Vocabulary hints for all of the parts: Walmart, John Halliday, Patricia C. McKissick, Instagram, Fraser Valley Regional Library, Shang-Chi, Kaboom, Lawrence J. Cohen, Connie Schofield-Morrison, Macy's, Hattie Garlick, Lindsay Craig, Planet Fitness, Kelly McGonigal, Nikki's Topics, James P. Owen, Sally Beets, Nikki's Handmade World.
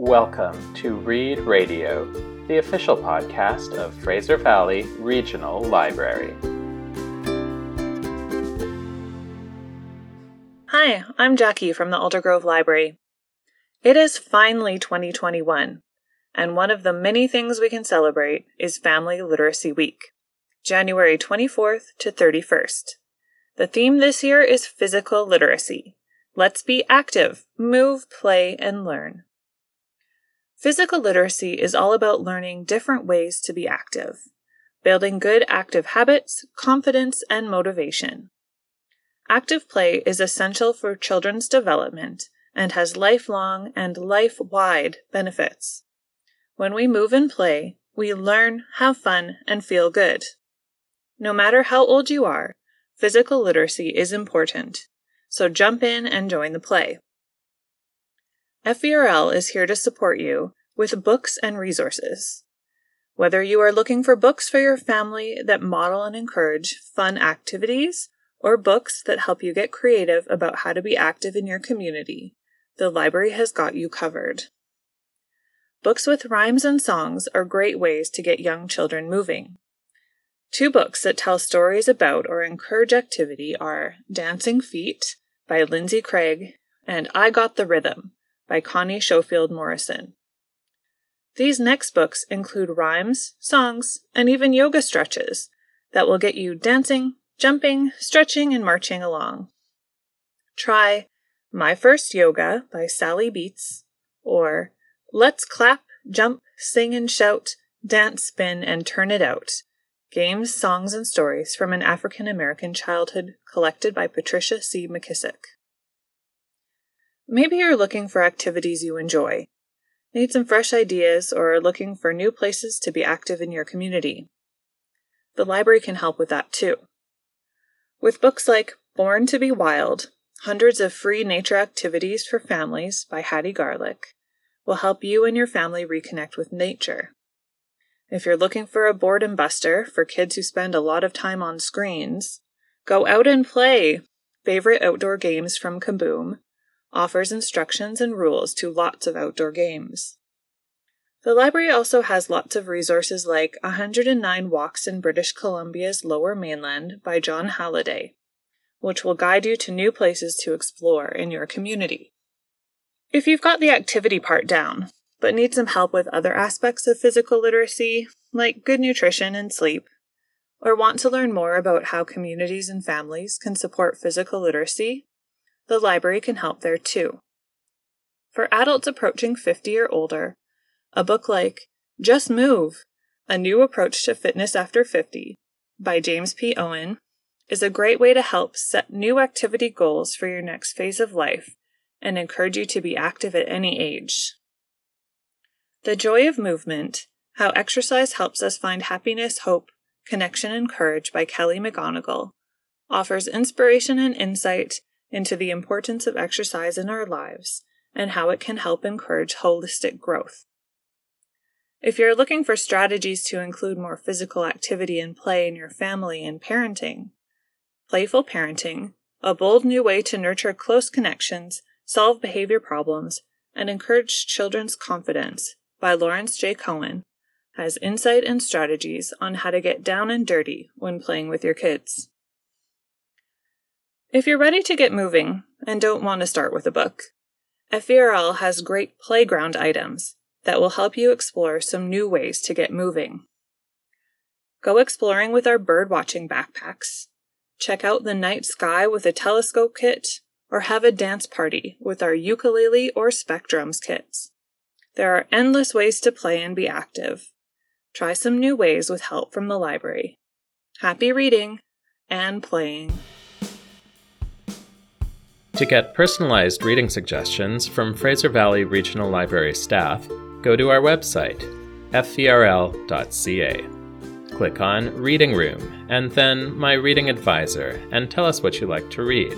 Welcome to Read Radio, the official podcast of Fraser Valley Regional Library. Hi, I'm Jackie from the Alder Grove Library. It is finally 2021, and one of the many things we can celebrate is Family Literacy Week, January 24th to 31st. The theme this year is physical literacy. Let's be active, move, play, and learn. Physical literacy is all about learning different ways to be active, building good active habits, confidence, and motivation. Active play is essential for children's development and has lifelong and life-wide benefits. When we move and play, we learn, have fun, and feel good. No matter how old you are, physical literacy is important, so jump in and join the play. FVRL is here to support you with books and resources. Whether you are looking for books for your family that model and encourage fun activities, or books that help you get creative about how to be active in your community, the library has got you covered. Books with rhymes and songs are great ways to get young children moving. Two books that tell stories about or encourage activity are Dancing Feet by Lindsay Craig and I Got the Rhythm by Connie Schofield-Morrison. These next books include rhymes, songs, and even yoga stretches that will get you dancing, jumping, stretching, and marching along. Try My First Yoga by Sally Beets or Let's Clap, Jump, Sing and Shout, Dance, Spin, and Turn It Out. Games, Songs, and Stories from an African-American Childhood collected by Patricia C. McKissick. Maybe you're looking for activities you enjoy, need some fresh ideas, or are looking for new places to be active in your community. The library can help with that too. With books like Born to be Wild, Hundreds of Free Nature Activities for Families by Hattie Garlick will help you and your family reconnect with nature. If you're looking for a boredom buster for kids who spend a lot of time on screens, Go Out and Play, Favorite Outdoor Games from Kaboom, offers instructions and rules to lots of outdoor games. The library also has lots of resources like 109 Walks in British Columbia's Lower Mainland by John Halliday, which will guide you to new places to explore in your community. If you've got the activity part down, but need some help with other aspects of physical literacy, like good nutrition and sleep, or want to learn more about how communities and families can support physical literacy, the library can help there too. For adults approaching 50 or older, a book like Just Move, A New Approach to Fitness After 50 by James P. Owen is a great way to help set new activity goals for your next phase of life and encourage you to be active at any age. The Joy of Movement, How Exercise Helps Us Find Happiness, Hope, Connection, and Courage by Kelly McGonigal offers inspiration and insight into the importance of exercise in our lives and how it can help encourage holistic growth. If you're looking for strategies to include more physical activity and play in your family and parenting, Playful Parenting, A Bold New Way to Nurture Close Connections, Solve Behavior Problems, and Encourage Children's Confidence by Lawrence J. Cohen has insight and strategies on how to get down and dirty when playing with your kids. If you're ready to get moving and don't want to start with a book, FVRL has great playground items that will help you explore some new ways to get moving. Go exploring with our bird-watching backpacks, check out the night sky with a telescope kit, or have a dance party with our ukulele or spectrums kits. There are endless ways to play and be active. Try some new ways with help from the library. Happy reading and playing. To get personalized reading suggestions from Fraser Valley Regional Library staff, go to our website, fvrl.ca. Click on Reading Room and then My Reading Advisor and tell us what you like to read.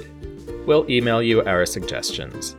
We'll email you our suggestions.